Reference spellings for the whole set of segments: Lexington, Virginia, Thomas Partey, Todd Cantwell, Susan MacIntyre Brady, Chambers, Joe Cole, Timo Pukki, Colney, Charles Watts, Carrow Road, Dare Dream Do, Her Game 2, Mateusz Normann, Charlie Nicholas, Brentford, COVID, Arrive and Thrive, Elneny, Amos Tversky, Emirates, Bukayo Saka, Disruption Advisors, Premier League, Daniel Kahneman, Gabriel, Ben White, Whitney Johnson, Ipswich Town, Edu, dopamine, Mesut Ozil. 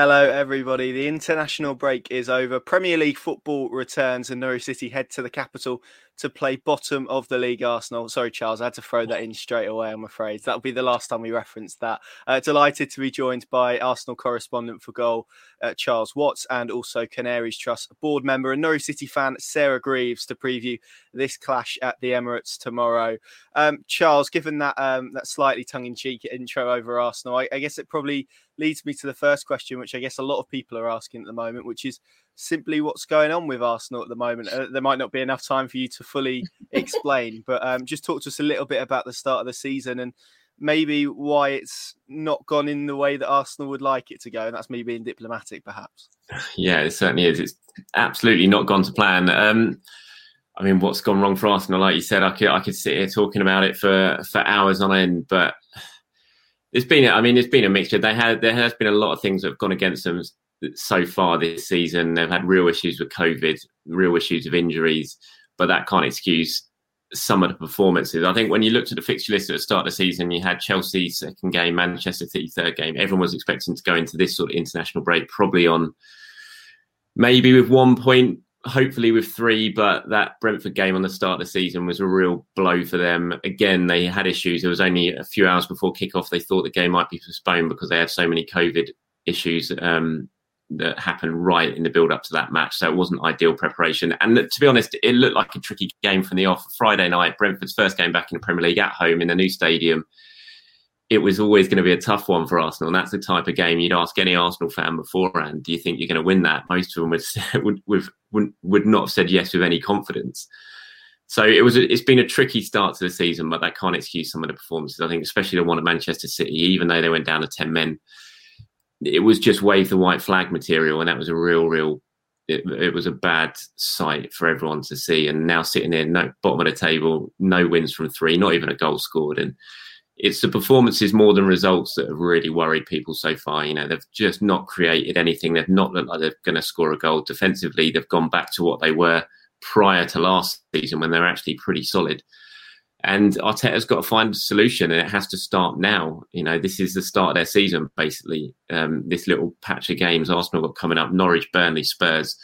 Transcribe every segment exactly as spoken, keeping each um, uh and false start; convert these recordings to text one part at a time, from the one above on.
Hello, everybody. The international break is over. Premier League football returns and Norwich City head to the capital to play bottom of the league Arsenal. Sorry, Charles, I had to throw that in straight away, I'm afraid. That'll be the last time we reference that. Uh, delighted to be joined by Arsenal correspondent for Goal, uh, Charles Watts, and also Canaries Trust board member and Norwich City fan, Sarah Greaves, to preview this clash at the Emirates tomorrow. Um, Charles, given that um, that slightly tongue-in-cheek intro over Arsenal, I, I guess it probably leads me to the first question, which I guess a lot of people are asking at the moment, which is simply what's going on with Arsenal at the moment. Uh, there might not be enough time for you to fully explain, but um, just talk to us a little bit about the start of the season and maybe why it's not gone in the way that Arsenal would like it to go. And that's me being diplomatic, perhaps. Yeah, it certainly is. It's absolutely not gone to plan. Um, I mean, what's gone wrong for Arsenal? Like you said, I could, I could sit here talking about it for, for hours on end, but it's been, I mean, it's been a mixture. They had, there has been a lot of things that have gone against them so far this season. They've had real issues with COVID, real issues of injuries, but that can't excuse some of the performances. I think when you looked at the fixture list at the start of the season, you had Chelsea second game, Manchester City third game. Everyone was expecting to go into this sort of international break, probably on maybe with one point, hopefully with three, but that Brentford game on the start of the season was a real blow for them. Again, they had issues. It was only a few hours before kickoff. They thought the game might be postponed because they had so many COVID issues um, that happened right in the build-up to that match. So it wasn't ideal preparation. And to be honest, it looked like a tricky game from the off. Friday night, Brentford's first game back in the Premier League at home in the new stadium. It was always going to be a tough one for Arsenal. And that's the type of game you'd ask any Arsenal fan beforehand, do you think you're going to win that? Most of them would would, would would would not have said yes with any confidence. So it was. A, it's been a tricky start to the season, but that can't excuse some of the performances. I think especially the one at Manchester City, even though they went down to ten men, it was just wave the white flag material. And that was a real, real, it, it was a bad sight for everyone to see. And now sitting there, no bottom of the table, no wins from three, not even a goal scored. And it's the performances more than results that have really worried people so far. You know, they've just not created anything. They've not looked like they're going to score a goal. Defensively, they've gone back to what they were prior to last season when they're actually pretty solid. And Arteta's got to find a solution, and it has to start now. You know, this is the start of their season, basically. Um, this little patch of games Arsenal got coming up, Norwich, Burnley, Spurs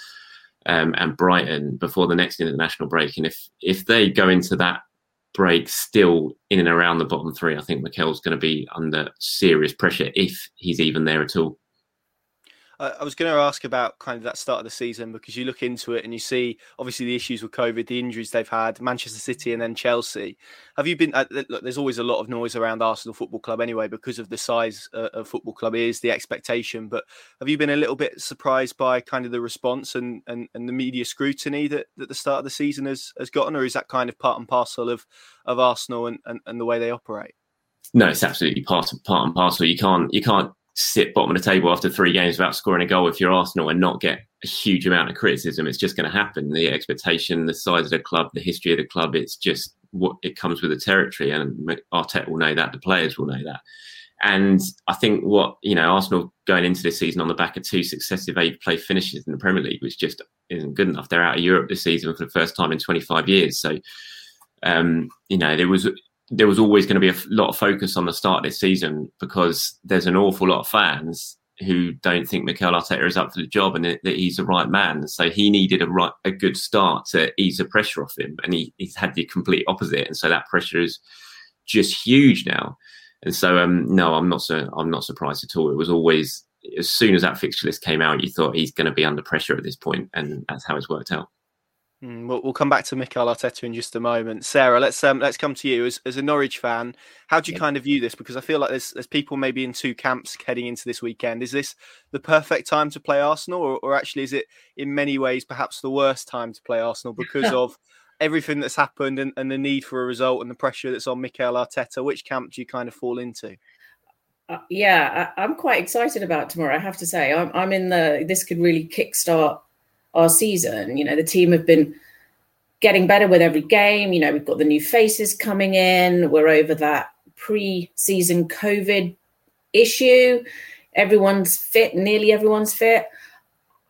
um, and Brighton before the next international break. And if if they go into that break still in and around the bottom three, I think Mikel's going to be under serious pressure if he's even there at all. Uh, I was going to ask about kind of that start of the season, because you look into it and you see obviously the issues with COVID, the injuries they've had, Manchester City and then Chelsea. Have you been, uh, look, there's always a lot of noise around Arsenal Football Club anyway, because of the size uh, of football club is the expectation, but have you been a little bit surprised by kind of the response and, and, and the media scrutiny that, that the start of the season has, has gotten, or is that kind of part and parcel of, of Arsenal and, and, and the way they operate? No, it's absolutely part, part and parcel. You can't, you can't, sit bottom of the table after three games without scoring a goal if you're Arsenal and not get a huge amount of criticism. It's just going to happen. The expectation, the size of the club, the history of the club, it's just what it comes with the territory. And Arteta will know that. The players will know that. And I think what, you know, Arsenal going into this season on the back of two successive eight-play finishes in the Premier League, which just isn't good enough. They're out of Europe this season for the first time in twenty-five years. So, um, you know, there was... there was always going to be a lot of focus on the start of this season, because there's an awful lot of fans who don't think Mikel Arteta is up for the job and that he's the right man. So he needed a right, a good start to ease the pressure off him. And he, he's had the complete opposite. And so that pressure is just huge now. And so, um, no, I'm not so, I'm not surprised at all. It was always, as soon as that fixture list came out, you thought he's going to be under pressure at this point, and that's how it's worked out. We'll come back to Mikel Arteta in just a moment. Sarah, let's um, let's come to you. As, as a Norwich fan, how do you yeah. kind of view this? Because I feel like there's, there's people maybe in two camps heading into this weekend. Is this the perfect time to play Arsenal, or, or actually is it in many ways perhaps the worst time to play Arsenal because of everything that's happened and, and the need for a result and the pressure that's on Mikel Arteta? Which camp do you kind of fall into? Uh, yeah, I, I'm quite excited about tomorrow, I have to say. I'm, I'm in the, this could really kickstart our season. You know, the team have been getting better with every game. You know, we've got the new faces coming in. We're over that pre-season COVID issue. Everyone's fit, nearly everyone's fit.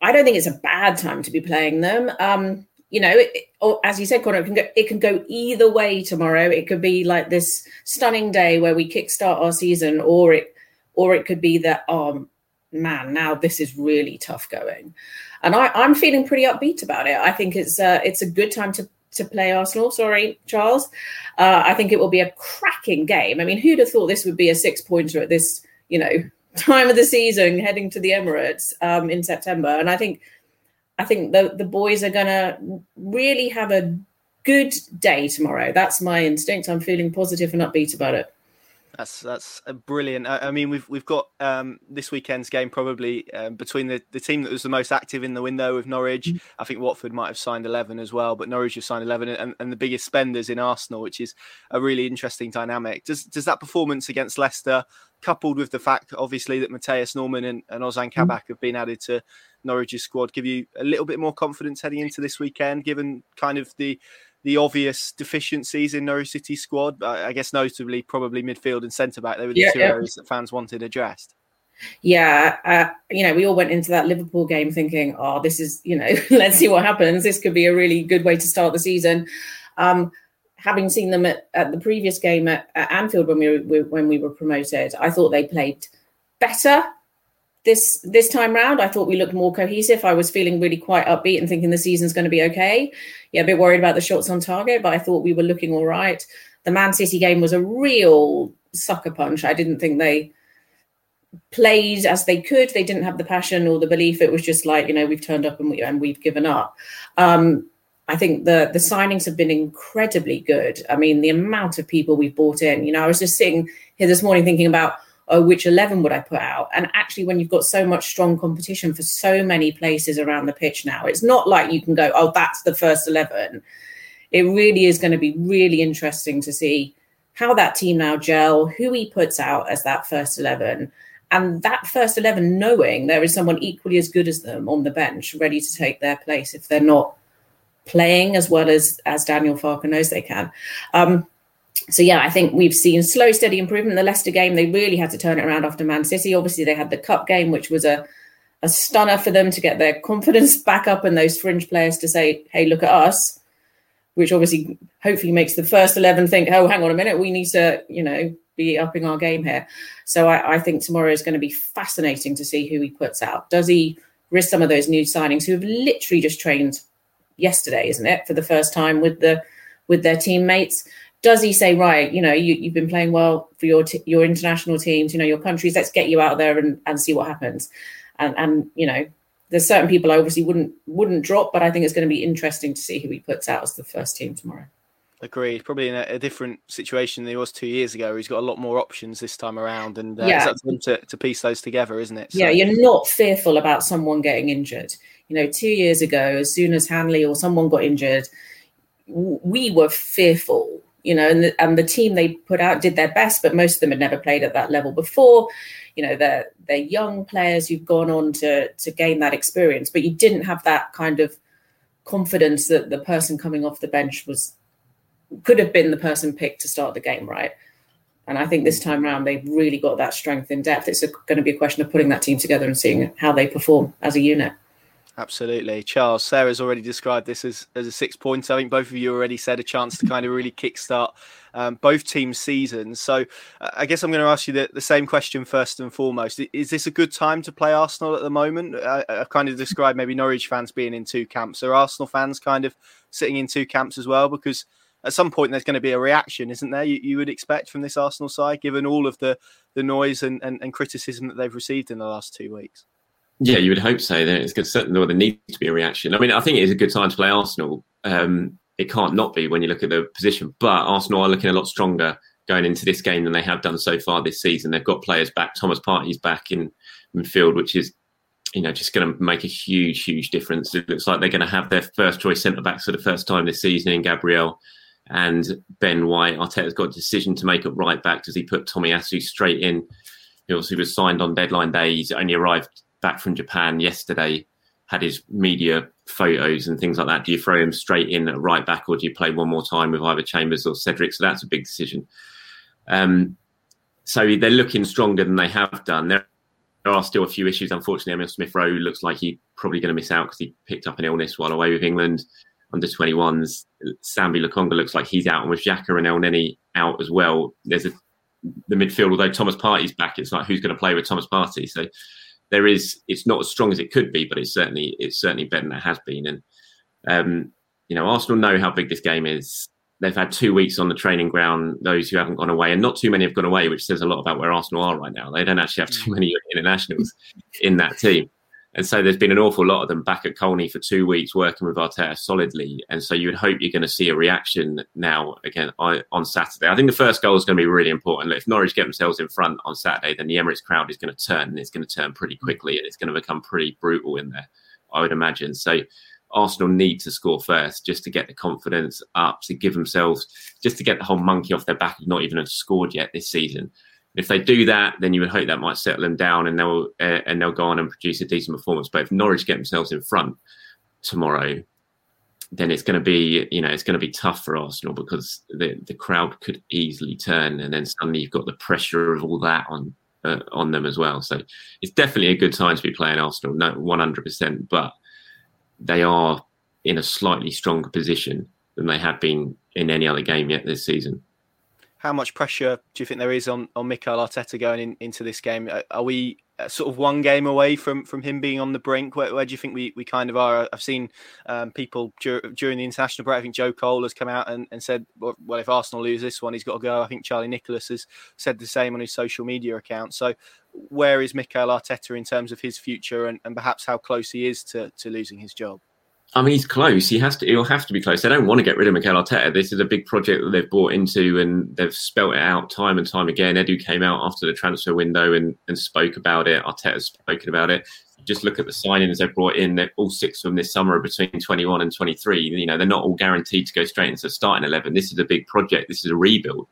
I don't think it's a bad time to be playing them. Um, you know, it, it, or, as you said, Conor, it can, go, it can go either way tomorrow. It could be like this stunning day where we kickstart our season, or it, or it could be that, um, man, now this is really tough going. And I, I'm feeling pretty upbeat about it. I think it's uh, it's a good time to to play Arsenal. Sorry, Charles. Uh, I think it will be a cracking game. I mean, who'd have thought this would be a six-pointer at this, you know, time of the season, heading to the Emirates um, in September. And I think I think the, the boys are going to really have a good day tomorrow. That's my instinct. I'm feeling positive and upbeat about it. That's that's brilliant. I, I mean, we've we've got um, this weekend's game probably uh, between the, the team that was the most active in the window with Norwich. Mm-hmm. I think Watford might have signed eleven as well, but Norwich have signed eleven and, and the biggest spenders in Arsenal, which is a really interesting dynamic. Does does that performance against Leicester, coupled with the fact, obviously, that Mateusz Normann and, and Ozan Kabak mm-hmm. have been added to Norwich's squad, give you a little bit more confidence heading into this weekend, given kind of the... the obvious deficiencies in Norwich City's squad, I guess notably probably midfield and centre-back, they were the yeah, two yeah. areas that fans wanted addressed. Yeah, uh, you know, we all went into that Liverpool game thinking, oh, this is, you know, let's see what happens. This could be a really good way to start the season. Um, having seen them at, at the previous game at, at Anfield when we were, when we were promoted, I thought they played better this this time round. I thought we looked more cohesive. I was feeling really quite upbeat and thinking the season's going to be okay. Yeah, a bit worried about the shots on target, but I thought we were looking all right. The Man City game was a real sucker punch. I didn't think they played as they could. They didn't have the passion or the belief. It was just like, you know, we've turned up and, we, and we've given up. Um, I think the, the signings have been incredibly good. I mean, the amount of people we've brought in. You know, I was just sitting here this morning thinking about, oh, which eleven would I put out? And actually, when you've got so much strong competition for so many places around the pitch now, it's not like you can go, oh, that's the first eleven. It really is going to be really interesting to see how that team now gel, who he puts out as that first eleven. And that first eleven knowing there is someone equally as good as them on the bench ready to take their place if they're not playing as well as, as Daniel Farke knows they can. Um So, yeah, I think we've seen slow, steady improvement. The Leicester game, they really had to turn it around after Man City. Obviously, they had the Cup game, which was a, a stunner for them to get their confidence back up and those fringe players to say, hey, look at us, which obviously hopefully makes the first eleven think, oh, hang on a minute, we need to, you know, be upping our game here. So I, I think tomorrow is going to be fascinating to see who he puts out. Does he risk some of those new signings who have literally just trained yesterday, isn't it, for the first time with the with their teammates? Does he say, right, you know, you, you've been playing well for your t- your international teams, you know, your countries, let's get you out there and, and see what happens. And, and, you know, there's certain people I obviously wouldn't wouldn't drop, but I think it's going to be interesting to see who he puts out as the first team tomorrow. Agreed. Probably in a, a different situation than he was two years ago. He's got a lot more options this time around, and uh, yeah. it's up to him to, to piece those together, isn't it? So. Yeah, you're not fearful about someone getting injured. You know, two years ago, as soon as Hanley or someone got injured, w- we were fearful. You know, and the, and the team they put out did their best, but most of them had never played at that level before. You know, they're, they're young players who've gone on to, to gain that experience, but you didn't have that kind of confidence that the person coming off the bench was could have been the person picked to start the game, right? And I think this time around, they've really got that strength in depth. It's a, going to be a question of putting that team together and seeing how they perform as a unit. Absolutely. Charles, Sarah's already described this as, as a six pointer. I think both of you already said a chance to kind of really kickstart um, both teams' seasons. So uh, I guess I'm going to ask you the, the same question first and foremost. Is this a good time to play Arsenal at the moment? I, I've kind of described maybe Norwich fans being in two camps. Are Arsenal fans kind of sitting in two camps as well? Because at some point there's going to be a reaction, isn't there? You, you would expect from this Arsenal side, given all of the, the noise and, and, and criticism that they've received in the last two weeks. Yeah, you would hope so. It's good, certainly well, there needs to be a reaction. I mean, I think it is a good time to play Arsenal. Um, it can't not be when you look at the position, but Arsenal are looking a lot stronger going into this game than they have done so far this season. They've got players back. Thomas Partey's back in midfield, which is, you know, just going to make a huge, huge difference. It looks like they're going to have their first choice centre-backs for the first time this season in Gabriel and Ben White. Arteta's got a decision to make at right-back. Does he put Tommy Asu straight in? He obviously was signed on deadline day. He's only arrived back from Japan yesterday, had his media photos and things like that. Do you throw him straight in at right back, or do you play one more time with either Chambers or Cedric? So that's a big decision. Um, so they're looking stronger than they have done. There are still a few issues. Unfortunately, Emil Smith-Rowe looks like he's probably going to miss out because he picked up an illness while away with England under twenty-ones. Sambi Lukonga looks like he's out, and with Xhaka and Elneny out as well, there's a, the midfield, although Thomas Partey's back, it's like who's going to play with Thomas Partey? So there is, it's not as strong as it could be, but it's certainly, it's certainly better than it has been. And, um, you know, Arsenal know how big this game is. They've had two weeks on the training ground, those who haven't gone away, and not too many have gone away, which says a lot about where Arsenal are right now. They don't actually have too many internationals in that team. And so there's been an awful lot of them back at Colney for two weeks working with Arteta solidly. And so you would hope you're going to see a reaction now again on Saturday. I think the first goal is going to be really important. If Norwich get themselves in front on Saturday, then the Emirates crowd is going to turn, and it's going to turn pretty quickly, and it's going to become pretty brutal in there, I would imagine. So Arsenal need to score first just to get the confidence up, to give themselves, just to get the whole monkey off their back of not even have scored yet this season. If they do that, then you would hope that might settle them down, and they'll uh, and they'll go on and produce a decent performance. But if Norwich get themselves in front tomorrow, then it's going to be, you know, it's going to be tough for Arsenal, because the the crowd could easily turn, and then suddenly you've got the pressure of all that on uh, on them as well. So it's definitely a good time to be playing Arsenal, no, one hundred percent. But they are in a slightly stronger position than they have been in any other game yet this season. How much pressure do you think there is on, on Mikel Arteta going in, into this game? Are we sort of one game away from, from him being on the brink? Where, where do you think we, we kind of are? I've seen um, people dur- during the international break. I think Joe Cole has come out and, and said, well, well, if Arsenal lose this one, he's got to go. I think Charlie Nicholas has said the same on his social media account. So where is Mikel Arteta in terms of his future, and, and perhaps how close he is to, to losing his job? I mean, he's close. He has to. He'll have to be close. They don't want to get rid of Mikel Arteta. This is a big project that they've bought into, and they've spelt it out time and time again. Edu came out after the transfer window and, and spoke about it. Arteta's spoken about it. Just look at the signings they've brought in. They're, all six of them this summer are between twenty-one and twenty-three. You know, they're not all guaranteed to go straight into the starting eleven. This is a big project. This is a rebuild.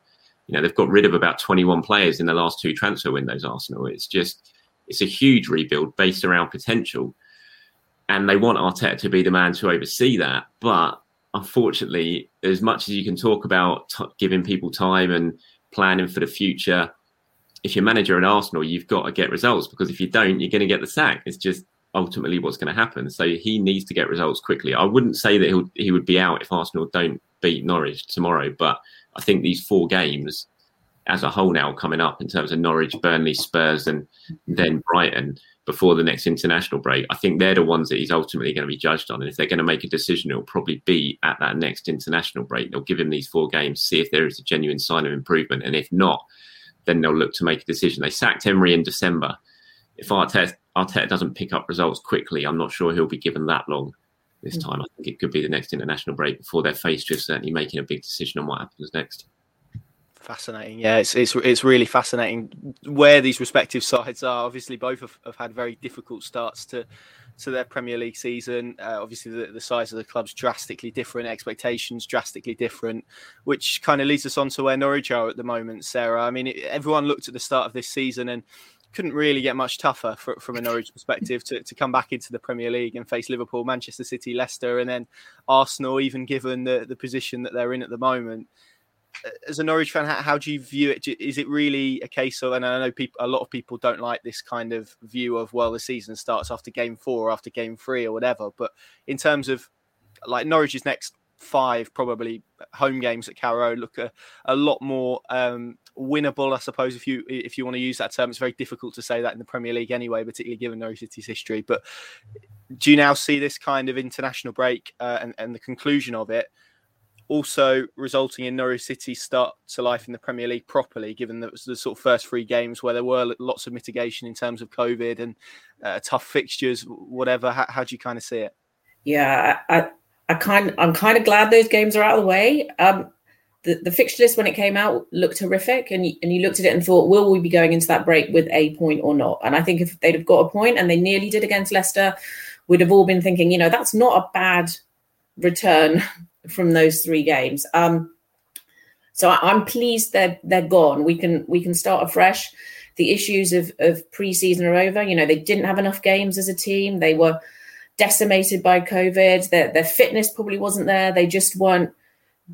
You know, they've got rid of about twenty-one players in the last two transfer windows, Arsenal. It's just, it's a huge rebuild based around potential. And they want Arteta to be the man to oversee that. But unfortunately, as much as you can talk about t- giving people time and planning for the future, if you're manager at Arsenal, you've got to get results, because if you don't, you're going to get the sack. It's just ultimately what's going to happen. So he needs to get results quickly. I wouldn't say that he'll, he would be out if Arsenal don't beat Norwich tomorrow. But I think these four games as a whole now coming up, in terms of Norwich, Burnley, Spurs, and then Brighton before the next international break, I think they're the ones that he's ultimately going to be judged on. And if they're going to make a decision, it'll probably be at that next international break. They'll give him these four games, see if there is a genuine sign of improvement. And if not, then they'll look to make a decision. They sacked Emery in December. If Arteta, Arteta doesn't pick up results quickly, I'm not sure he'll be given that long this time. I think it could be the next international break before they're faced with certainly making a big decision on what happens next. Fascinating. Yeah, it's it's it's really fascinating where these respective sides are. Obviously, both have, have had very difficult starts to to their Premier League season. Uh, obviously, the, the size of the club's drastically different, expectations drastically different, which kind of leads us on to where Norwich are at the moment, Sarah. I mean, it, everyone looked at the start of this season and couldn't really get much tougher for, from a Norwich perspective to, to come back into the Premier League and face Liverpool, Manchester City, Leicester, and then Arsenal, even given the, the position that they're in at the moment. As a Norwich fan, how do you view it? Is it really a case of, and I know people, a lot of people don't like this kind of view of, well, the season starts after game four or after game three or whatever. But in terms of like Norwich's next five, probably home games at Carrow look a, a lot more um, winnable, I suppose, if you if you want to use that term. It's very difficult to say that in the Premier League anyway, particularly given Norwich City's history. But do you now see this kind of international break uh, and, and the conclusion of it also resulting in Norwich City start to life in the Premier League properly, given that it was the sort of first three games where there were lots of mitigation in terms of COVID and uh, tough fixtures, whatever? How, how do you kind of see it? Yeah, I, I kind, I'm kind of glad those games are out of the way. Um, the, the fixture list when it came out looked horrific, and you, and you looked at it and thought, will we be going into that break with a point or not? And I think if they'd have got a point, and they nearly did against Leicester, we'd have all been thinking, you know, that's not a bad return from those three games. Um, so I, I'm pleased that they're, they're gone. We can we can start afresh. The issues of, of pre-season are over. You know, they didn't have enough games as a team. They were decimated by COVID. Their, their fitness probably wasn't there. They just weren't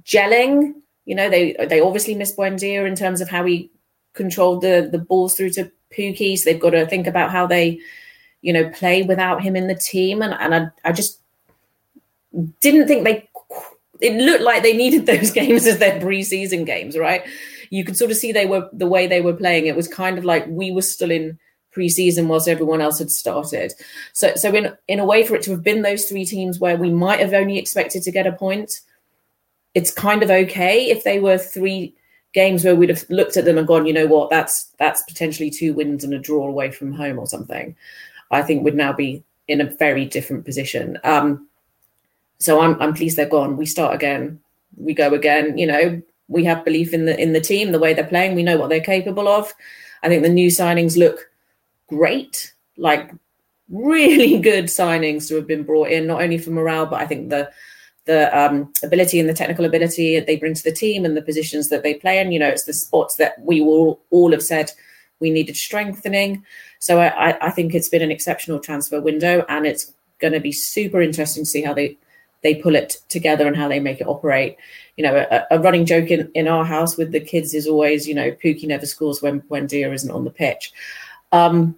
gelling. You know, they they obviously missed Buendia in terms of how he controlled the, the balls through to Pukki. So they've got to think about how they, you know, play without him in the team. And, and I, I just didn't think they... It looked like they needed those games as their pre-season games, right? You could sort of see they were the way they were playing. It was kind of like we were still in pre-season was everyone else had started. So so in, in a way, for it to have been those three teams where we might have only expected to get a point, it's kind of okay if they were three games where we'd have looked at them and gone, you know what, that's that's potentially two wins and a draw away from home or something. I think we'd now be in a very different position. Um, so I'm I'm pleased they're gone. We start again. We go again. You know, we have belief in the in the team, the way they're playing. We know what they're capable of. I think the new signings look great, like really good signings to have been brought in, not only for morale, but I think the the um, ability and the technical ability that they bring to the team and the positions that they play in. You know, it's the spots that we will all have said we needed strengthening. So I, I think it's been an exceptional transfer window, and it's going to be super interesting to see how they, they pull it together and how they make it operate. You know, a, a running joke in, in our house with the kids is always, you know, Pukki never scores when Buendia isn't on the pitch. Um,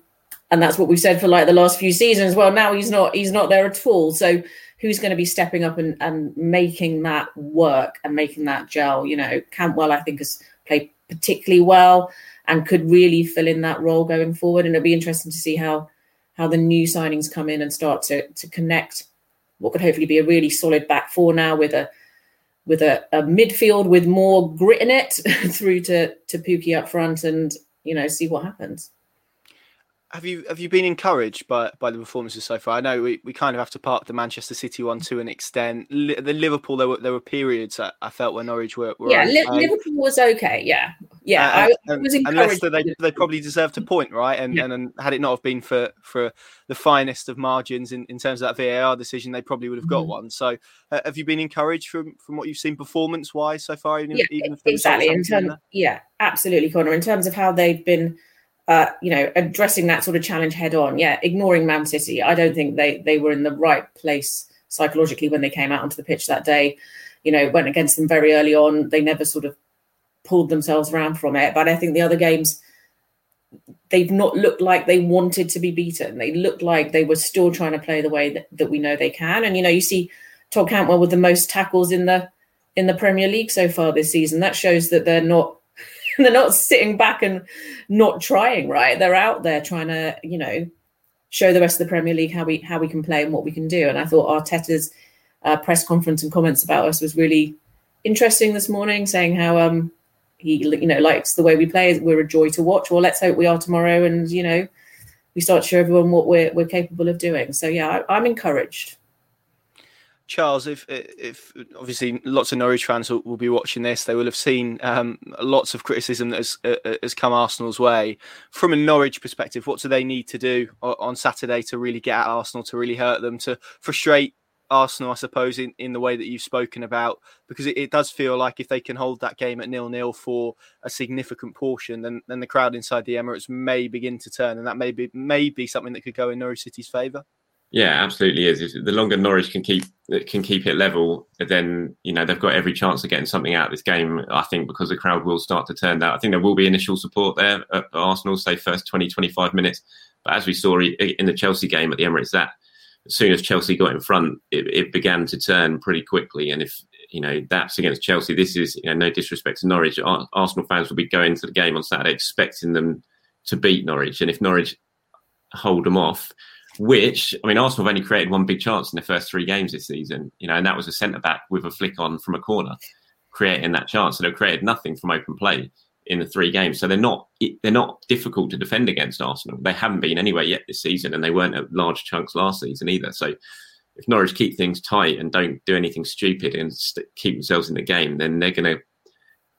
and that's what we've said for like the last few seasons. Well, now he's not, he's not there at all. So who's going to be stepping up and, and making that work and making that gel? You know, Cantwell, I think, has played particularly well and could really fill in that role going forward. And it'll be interesting to see how how the new signings come in and start to to connect what could hopefully be a really solid back four now with a with a, a midfield with more grit in it through to to Pukki up front, and you know, see what happens. Have you have you been encouraged by, by the performances so far? I know we, we kind of have to park the Manchester City one to an extent. Li- the Liverpool, there were there were periods I, I felt where Norwich were. were yeah, Li- Liverpool was okay. Yeah, yeah, uh, I, I was encouraged. And Leicester, they they probably deserved a point, right? And yeah. and, and had it not have been for, for the finest of margins in, in terms of that V A R decision, they probably would have got mm-hmm. one. So, uh, have you been encouraged from, from what you've seen performance wise so far? Even, yeah, even if exactly. In term, in yeah, absolutely, Connor. In terms of how they've been. Uh, you know, addressing that sort of challenge head on. Yeah, ignoring Man City. I don't think they they were in the right place psychologically when they came out onto the pitch that day. You know, went against them very early on. They never sort of pulled themselves around from it. But I think the other games, they've not looked like they wanted to be beaten. They looked like they were still trying to play the way that, that we know they can. And, you know, you see Todd Cantwell with the most tackles in the in the Premier League so far this season. That shows that they're not They're not sitting back and not trying, right? They're out there trying to, you know, show the rest of the Premier League how we how we can play and what we can do. And I thought Arteta's uh, press conference and comments about us was really interesting this morning, saying how um, he, you know, likes the way we play. We're a joy to watch. Well, let's hope we are tomorrow, and you know, we start to show everyone what we're we're capable of doing. So yeah, I, I'm encouraged. Charles, if, if obviously lots of Norwich fans will, will be watching this, they will have seen um, lots of criticism that has, uh, has come Arsenal's way. From a Norwich perspective, what do they need to do on Saturday to really get at Arsenal, to really hurt them, to frustrate Arsenal, I suppose, in, in the way that you've spoken about? Because it, it does feel like if they can hold that game at nil-nil for a significant portion, then, then the crowd inside the Emirates may begin to turn, and that may be, may be something that could go in Norwich City's favour. Yeah, absolutely is. The longer Norwich can keep can keep it level, then you know they've got every chance of getting something out of this game. I think because the crowd will start to turn out. I think there will be initial support there at Arsenal, say first twenty, twenty-five minutes. But as we saw in the Chelsea game at the Emirates, that as soon as Chelsea got in front, it, it began to turn pretty quickly. And if you know that's against Chelsea, this is you know no disrespect to Norwich. Arsenal fans will be going to the game on Saturday expecting them to beat Norwich, and if Norwich hold them off. Which, I mean, Arsenal have only created one big chance in the first three games this season, you know, and that was a centre-back with a flick on from a corner, creating that chance. So they've created nothing from open play in the three games. So they're not they're not difficult to defend against Arsenal. They haven't been anywhere yet this season, and they weren't at large chunks last season either. So if Norwich keep things tight and don't do anything stupid and st- keep themselves in the game, then they're going to,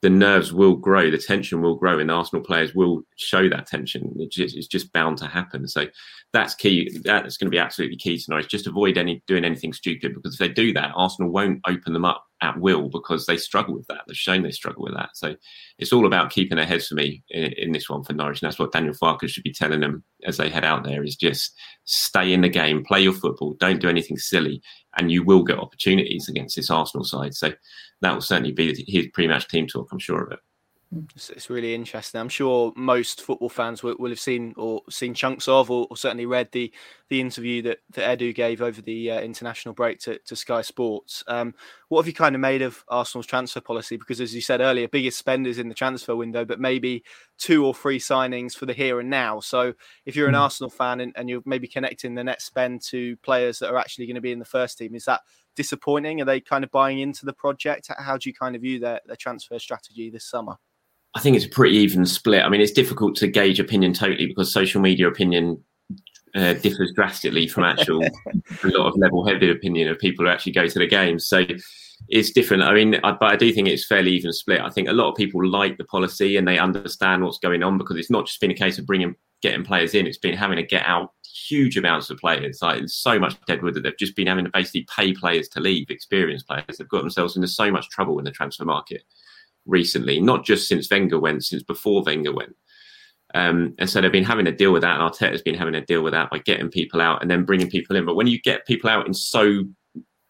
the nerves will grow, the tension will grow, and the Arsenal players will show that tension. It's just, it's just bound to happen. So that's key. That's going to be absolutely key to Norwich. Just avoid any doing anything stupid, because if they do that, Arsenal won't open them up at will, because they struggle with that. They've shown they struggle with that. So it's all about keeping their heads for me in, in this one for Norwich. And that's what Daniel Farke should be telling them as they head out there, is just stay in the game, play your football, don't do anything silly, and you will get opportunities against this Arsenal side. So that will certainly be his pre-match team talk, I'm sure of it. It's really interesting. I'm sure most football fans will, will have seen or seen chunks of, or, or certainly read the the interview that, that Edu gave over the uh, international break to, to Sky Sports. Um, what have you kind of made of Arsenal's transfer policy? Because as you said earlier, biggest spenders in the transfer window, but maybe two or three signings for the here and now. So if you're an Arsenal fan and, and you're maybe connecting the net spend to players that are actually going to be in the first team, is that disappointing? Are they kind of buying into the project? How do you kind of view their, their transfer strategy this summer? I think it's a pretty even split. I mean, it's difficult to gauge opinion totally because social media opinion uh, differs drastically from actual a lot of level-headed opinion of people who actually go to the games. So it's different. I mean, I, but I do think it's fairly even split. I think a lot of people like the policy and they understand what's going on because it's not just been a case of bringing, getting players in. It's been having to get out huge amounts of players. Like there's so much deadwood that they've just been having to basically pay players to leave, experienced players. They've got themselves into so much trouble in the transfer market recently, not just since Wenger went, since before Wenger went. Um, and so they've been having to deal with that, and Arteta's been having to deal with that by getting people out and then bringing people in. But when you get people out in so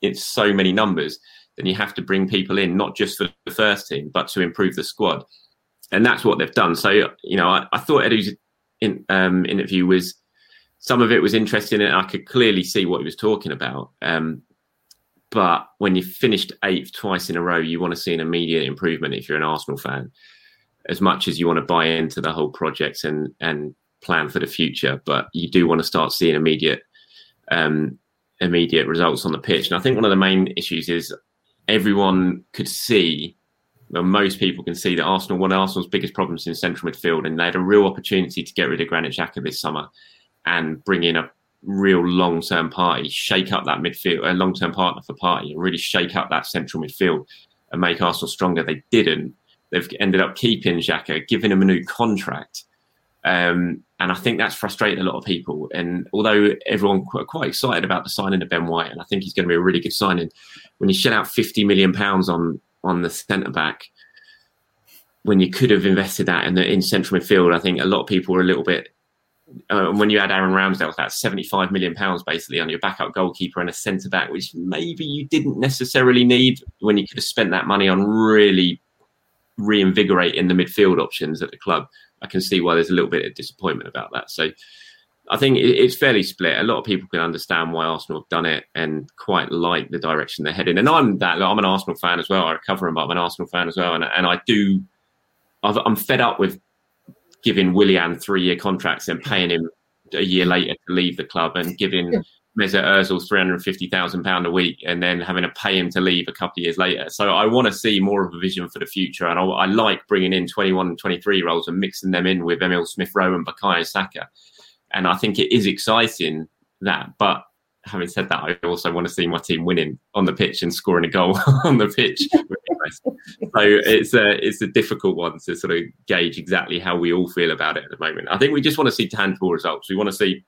in so many numbers, then you have to bring people in, not just for the first team, but to improve the squad. And that's what they've done. So, you know, I, I thought Edu's in, um, interview was, some of it was interesting and I could clearly see what he was talking about. Um, But when you've finished eighth twice in a row, you want to see an immediate improvement if you're an Arsenal fan, as much as you want to buy into the whole project and, and plan for the future. But you do want to start seeing immediate um, immediate results on the pitch. And I think one of the main issues is everyone could see, well, most people can see that Arsenal, one of Arsenal's biggest problems in central midfield, and they had a real opportunity to get rid of Granit Xhaka this summer and bring in a real long-term party, shake up that midfield, a long-term partner for party, and really shake up that central midfield and make Arsenal stronger. They didn't. They've ended up keeping Xhaka, giving him a new contract. Um, and I think that's frustrating a lot of people. And although everyone are quite excited about the signing of Ben White, and I think he's going to be a really good signing, when you shell out fifty million pounds on, on the centre-back, when you could have invested that in, the, in central midfield, I think a lot of people are a little bit... Uh, and when you had Aaron Ramsdale, that's seventy-five million pounds basically on your backup goalkeeper and a centre-back, which maybe you didn't necessarily need when you could have spent that money on really reinvigorating the midfield options at the club. I can see why there's a little bit of disappointment about that. So I think it, it's fairly split. A lot of people can understand why Arsenal have done it and quite like the direction they're heading. And I'm that. Like, I'm an Arsenal fan as well. I cover them, but I'm an Arsenal fan as well. And, and I do... I've, I'm fed up with giving Willian three-year contracts and paying him a year later to leave the club, and giving yeah. Mesut Ozil three hundred fifty thousand pounds a week and then having to pay him to leave a couple of years later. So I want to see more of a vision for the future. And I, I like bringing in twenty-one and twenty-three-year-olds and mixing them in with Emil Smith-Rowe and Bukayo Saka. And I think it is exciting, that. But having said that, I also want to see my team winning on the pitch and scoring a goal on the pitch. So it's a, it's a difficult one to sort of gauge exactly how we all feel about it at the moment. I think we just want to see tangible results. We want to see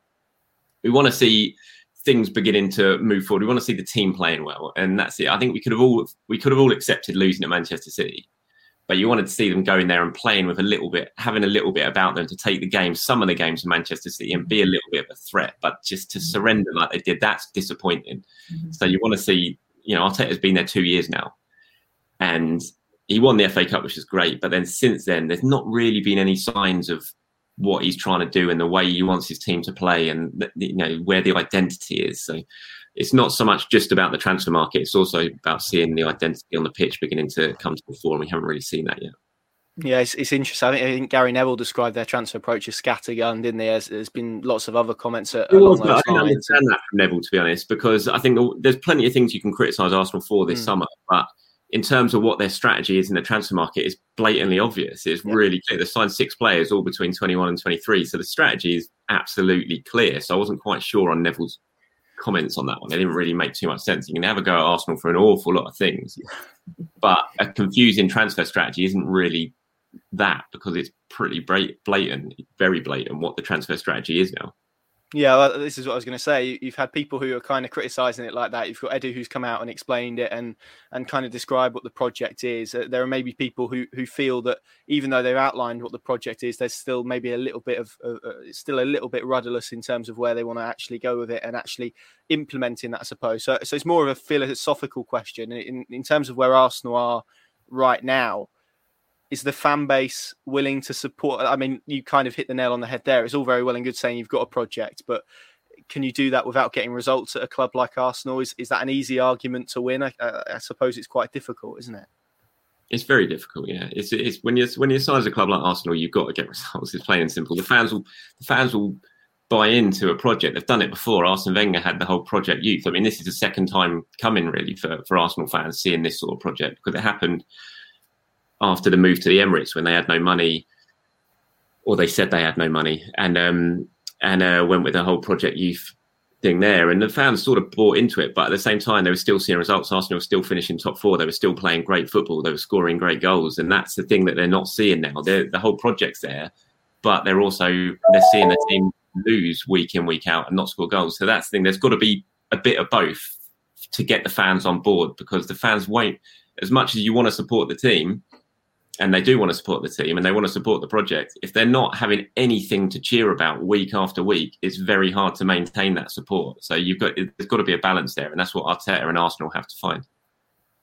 we want to see things beginning to move forward. We want to see the team playing well, and that's it. I think we could have all we could have all accepted losing at Manchester City, but you wanted to see them going there and playing with a little bit, having a little bit about them to take the game, some of the games in Manchester City, and be a little bit of a threat. But just to surrender like they did, that's disappointing. Mm-hmm. So you want to see, you know, Arteta's been there two years now. And he won the F A Cup, which is great. But then since then, there's not really been any signs of what he's trying to do and the way he wants his team to play and, you know, where the identity is. So it's not so much just about the transfer market. It's also about seeing the identity on the pitch beginning to come to the fore. And we haven't really seen that yet. Yeah, it's, it's interesting. I think, I think Gary Neville described their transfer approach as scattergun, didn't he? There's, there's been lots of other comments. At, along was, those I don't understand that from Neville, to be honest, because I think there's plenty of things you can criticise Arsenal for this mm. summer, but in terms of what their strategy is in the transfer market, is blatantly obvious. It's yeah. really clear. They signed six players, all between twenty-one and twenty-three. So the strategy is absolutely clear. So I wasn't quite sure on Neville's comments on that one. They didn't really make too much sense. You can have a go at Arsenal for an awful lot of things. Yeah. But a confusing transfer strategy isn't really that, because it's pretty blatant, very blatant what the transfer strategy is now. Yeah, well, this is what I was going to say. You've had people who are kind of criticising it like that. You've got Edu, who's come out and explained it and and kind of described what the project is. There are maybe people who who feel that even though they've outlined what the project is, there's still maybe a little bit of uh, still a little bit rudderless in terms of where they want to actually go with it and actually implementing that, I suppose. So, so it's more of a philosophical question in in terms of where Arsenal are right now. Is the fan base willing to support? I mean, you kind of hit the nail on the head there. It's all very well and good saying you've got a project, but can you do that without getting results at a club like Arsenal? Is is that an easy argument to win? I, I, I suppose it's quite difficult, isn't it? It's very difficult, yeah. It's it's when you're when you're size a club like Arsenal, you've got to get results. It's plain and simple. The fans will the fans will buy into a project. They've done it before. Arsene Wenger had the whole Project Youth. I mean, this is the second time coming really for, for Arsenal fans seeing this sort of project, because it happened after the move to the Emirates when they had no money, or they said they had no money, and um and uh, went with the whole Project Youth thing there, and the fans sort of bought into it, but at the same time they were still seeing results. Arsenal were still finishing top four, they were still playing great football, they were scoring great goals, and that's the thing that they're not seeing now. They're, the whole project's there, but they're also they're seeing the team lose week in, week out and not score goals. So that's the thing, there's got to be a bit of both to get the fans on board, because the fans won't, as much as you want to support the team, and they do want to support the team and they want to support the project, if they're not having anything to cheer about week after week, it's very hard to maintain that support. So you've got, there's got to be a balance there. And that's what Arteta and Arsenal have to find.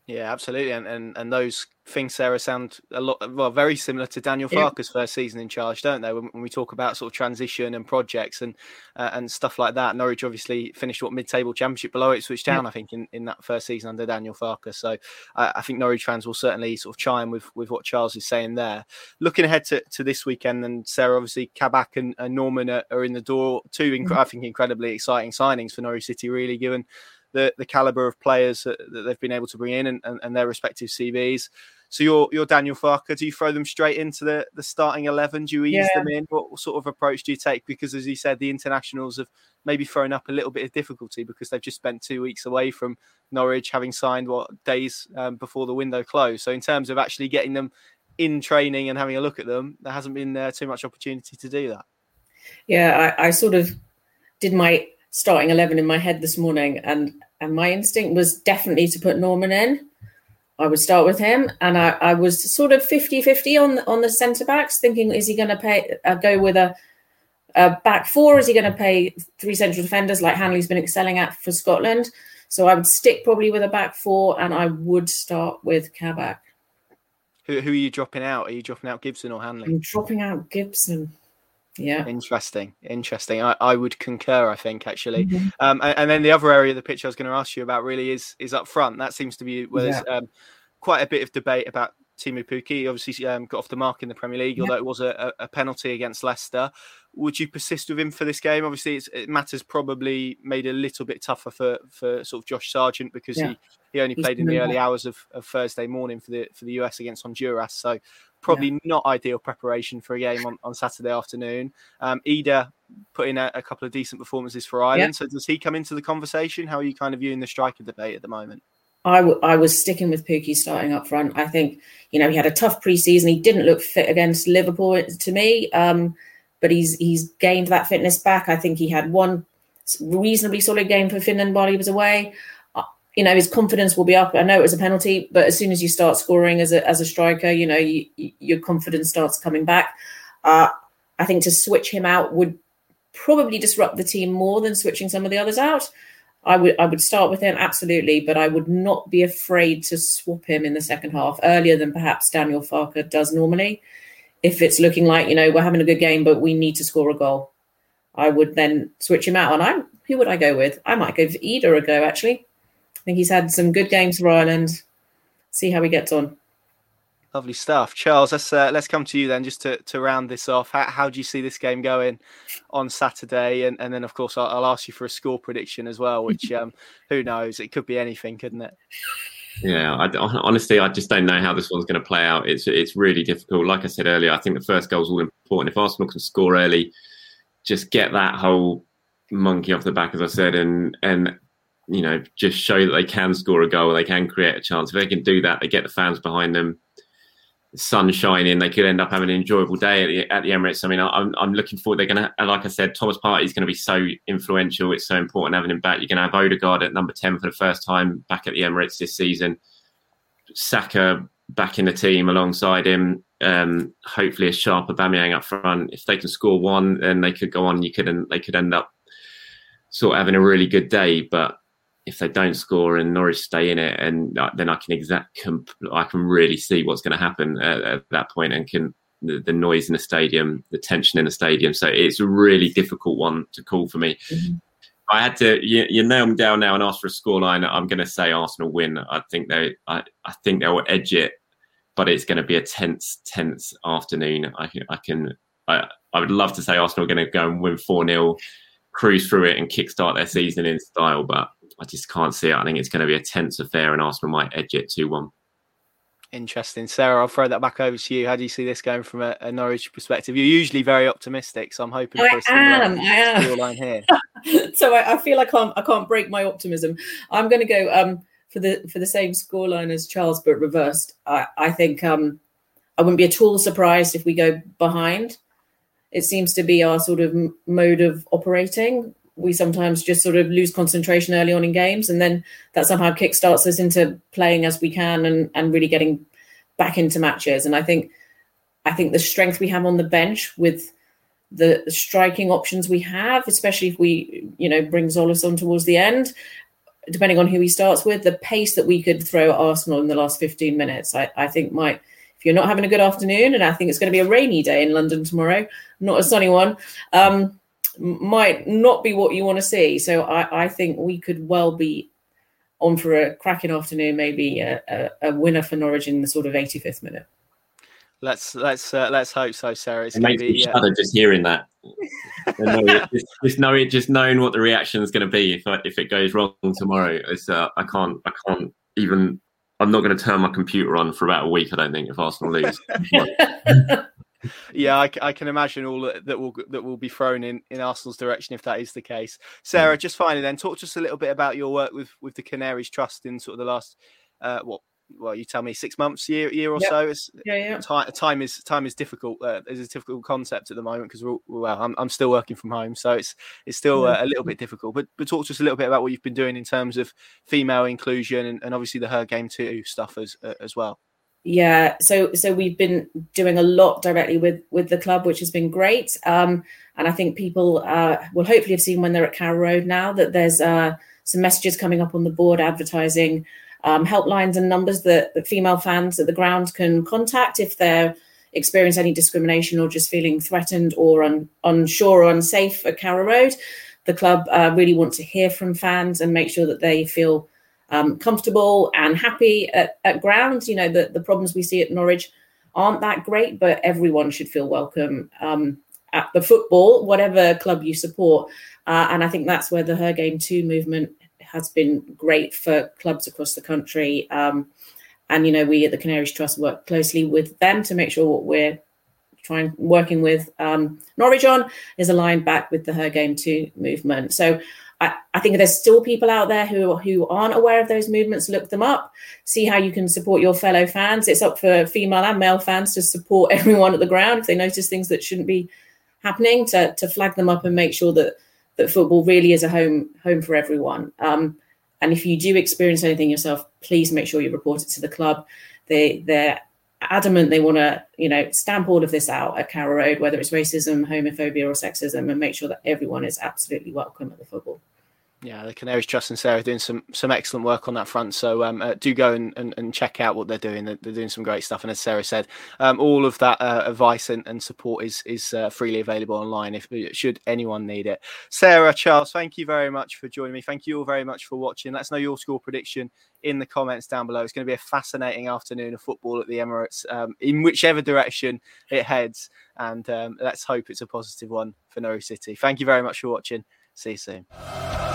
Yeah, absolutely. And and, and those things, Sarah, sound a lot, well, very similar to Daniel Farke's yeah. first season in charge, don't they? When, when we talk about sort of transition and projects and uh, and stuff like that. Norwich obviously finished what mid-table championship below Ipswich Town, yeah. I think, in, in that first season under Daniel Farke. So uh, I think Norwich fans will certainly sort of chime with, with what Charles is saying there. Looking ahead to, to this weekend, and Sarah, obviously Kabak and, and Norman are, are in the door. Two, inc- mm-hmm. I think, incredibly exciting signings for Norwich City, really, given the the calibre of players that, that they've been able to bring in and, and, and their respective C Vs. So your your Daniel Farke, do you throw them straight into the, the starting eleven? Do you ease yeah. them in? What sort of approach do you take? Because as you said, the internationals have maybe thrown up a little bit of difficulty because they've just spent two weeks away from Norwich, having signed what days um, before the window closed. So in terms of actually getting them in training and having a look at them, there hasn't been uh, too much opportunity to do that. Yeah, I, I sort of did my starting eleven in my head this morning, and and my instinct was definitely to put Norman in. I would start with him, and I, I was sort of fifty-fifty on, on the centre-backs, thinking, is he going to pay uh, go with a, a back four? Is he going to pay three central defenders like Hanley's been excelling at for Scotland? So I would stick probably with a back four, and I would start with Kabak. Who, who are you dropping out? Are you dropping out Gibson or Hanley? I'm dropping out Gibson. Yeah. Interesting. Interesting. I, I would concur, I think, actually. Mm-hmm. Um, and, and then the other area of the pitch I was going to ask you about really is is up front. That seems to be where yeah. there's um, quite a bit of debate about Timo Pukki. Obviously um, got off the mark in the Premier League, yeah. although it was a, a penalty against Leicester. Would you persist with him for this game? Obviously, it's, it matters probably made a little bit tougher for, for sort of Josh Sargent, because yeah. he, he only He's played in the early that. hours of, of Thursday morning for the for the U S against Honduras. So probably yeah. not ideal preparation for a game on, on Saturday afternoon. Um, Ida put in a, a couple of decent performances for Ireland. Yeah. So does he come into the conversation? How are you kind of viewing the striker debate at the moment? I, w- I was sticking with Pukki starting up front. I think, you know, he had a tough preseason. He didn't look fit against Liverpool to me, um, but he's he's gained that fitness back. I think he had one reasonably solid game for Finland while he was away. Uh, you know, his confidence will be up. I know it was a penalty, but as soon as you start scoring as a as a striker, you know, you, you, your confidence starts coming back. Uh, I think to switch him out would probably disrupt the team more than switching some of the others out. I would I would start with him, absolutely, but I would not be afraid to swap him in the second half earlier than perhaps Daniel Farke does normally. If it's looking like, you know, we're having a good game, but we need to score a goal, I would then switch him out. And I, who would I go with? I might give Edu a go, actually. I think he's had some good games for Ireland. See how he gets on. Lovely stuff. Charles, let's uh, let's come to you then, just to, to round this off. How, how do you see this game going on Saturday? And, and then, of course, I'll, I'll ask you for a score prediction as well, which um, who knows? It could be anything, couldn't it? Yeah, I, honestly, I just don't know how this one's going to play out. It's it's really difficult. Like I said earlier, I think the first goal is all important. If Arsenal can score early, just get that whole monkey off the back, as I said, and and. you know, just show that they can score a goal, they can create a chance. If they can do that, they get the fans behind them. The sun shining, they could end up having an enjoyable day at the, at the Emirates. I mean, I'm I'm looking forward. They're going to, like I said, Thomas Partey is going to be so influential. It's so important having him back. You're going to have Odegaard at number ten for the first time back at the Emirates this season. Saka back in the team alongside him. Um, hopefully, a sharp Aubameyang up front. If they can score one, then they could go on. You could they could end up sort of having a really good day, but if they don't score and Norwich stay in it, and uh, then I can exact, comp- I can really see what's going to happen at, at that point, and can the, the noise in the stadium, the tension in the stadium. So it's a really difficult one to call for me. Mm-hmm. I had to, you, you nail me down now and ask for a scoreline. I'm going to say Arsenal win. I think they, I, I think they will edge it but it's going to be a tense, tense afternoon. I, I can, I, I would love to say Arsenal are going to go and win four nil, cruise through it and kickstart their season in style, but I just can't see it. I think it's going to be a tense affair and Arsenal might edge it two one. Interesting. Sarah, I'll throw that back over to you. How do you see this going from a, a Norwich perspective? You're usually very optimistic, so I'm hoping I for a similar line here. So I, I feel I can't I can't break my optimism. I'm going to go um, for the for the same scoreline as Charles, but reversed. I, I think um, I wouldn't be at all surprised if we go behind. It seems to be our sort of mode of operating. We sometimes just sort of lose concentration early on in games, and then that somehow kickstarts us into playing as we can and, and really getting back into matches. And I think I think the strength we have on the bench with the striking options we have, especially if we, you know, bring Zolas on towards the end, depending on who he starts with, the pace that we could throw at Arsenal in the last fifteen minutes, I, I think might... If you're not having a good afternoon, and I think it's going to be a rainy day in London tomorrow, not a sunny one, um, might not be what you want to see. So I, I think we could well be on for a cracking afternoon, maybe a, a, a winner for Norwich in the sort of eighty-fifth minute. Let's let's uh, let's hope so, Sarah. It's it makes me shudder uh, just hearing that. just, just knowing just knowing what the reaction is going to be if I, if it goes wrong tomorrow. It's uh, I can't I can't even. I'm not going to turn my computer on for about a week, I don't think, if Arsenal lose. Yeah, I, I can imagine all that, that will that will be thrown in, in Arsenal's direction if that is the case. Sarah, just finally then, talk to us a little bit about your work with, with the Canaries Trust in sort of the last, uh, what, well, you tell me, six months, year year or yep. so? It's, yeah, yeah. Time, time is time is difficult. Uh, it's a difficult concept at the moment because, well, I'm, I'm still working from home, so it's it's still uh, a little bit difficult. But but talk to us a little bit about what you've been doing in terms of female inclusion and, and obviously the Her Game two stuff as uh, as well. Yeah, so so we've been doing a lot directly with, with the club, which has been great. Um, and I think people uh, will hopefully have seen when they're at Carrow Road now that there's uh, some messages coming up on the board advertising Um, helplines and numbers that, that female fans at the ground can contact if they're experiencing any discrimination or just feeling threatened or un, unsure or unsafe at Carrow Road. The club uh, really want to hear from fans and make sure that they feel um, comfortable and happy at, at ground. You know, the, the problems we see at Norwich aren't that great, but everyone should feel welcome um, at the football, whatever club you support. Uh, and I think that's where the Her Game two movement has been great for clubs across the country. Um, and, you know, we at the Canaries Trust work closely with them to make sure what we're trying, working with um, Norwich on is aligned back with the Her Game two movement. So I, I think there's still people out there who, who aren't aware of those movements. Look them up, see how you can support your fellow fans. It's up for female and male fans to support everyone at the ground. If they notice things that shouldn't be happening, to, to flag them up and make sure that that football really is a home home for everyone. Um, and if you do experience anything yourself, please make sure you report it to the club. They, they're adamant they want to, you know, stamp all of this out at Carrow Road, whether it's racism, homophobia or sexism, and make sure that everyone is absolutely welcome at the football. Yeah, the Canaries Trust and Sarah are doing some some excellent work on that front. So um, uh, do go and, and, and check out what they're doing. They're, they're doing some great stuff. And as Sarah said, um, all of that uh, advice and, and support is is uh, freely available online if should anyone need it. Sarah, Charles, thank you very much for joining me. Thank you all very much for watching. Let us know your score prediction in the comments down below. It's going to be a fascinating afternoon of football at the Emirates, um, in whichever direction it heads. And um, let's hope it's a positive one for Norwich City. Thank you very much for watching. See you soon.